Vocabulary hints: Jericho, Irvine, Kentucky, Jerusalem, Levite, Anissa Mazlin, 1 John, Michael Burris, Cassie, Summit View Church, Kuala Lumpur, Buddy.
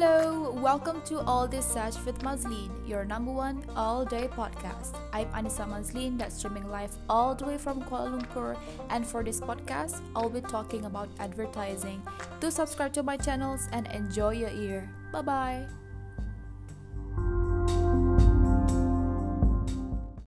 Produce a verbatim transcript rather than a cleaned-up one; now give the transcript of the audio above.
Hello, welcome to All This Sesh with Mazlin, your number one all-day podcast. I'm Anissa Mazlin, that's streaming live all the way from Kuala Lumpur, and for this podcast, I'll be talking about advertising. Do subscribe to my channels and enjoy your ear. Bye-bye.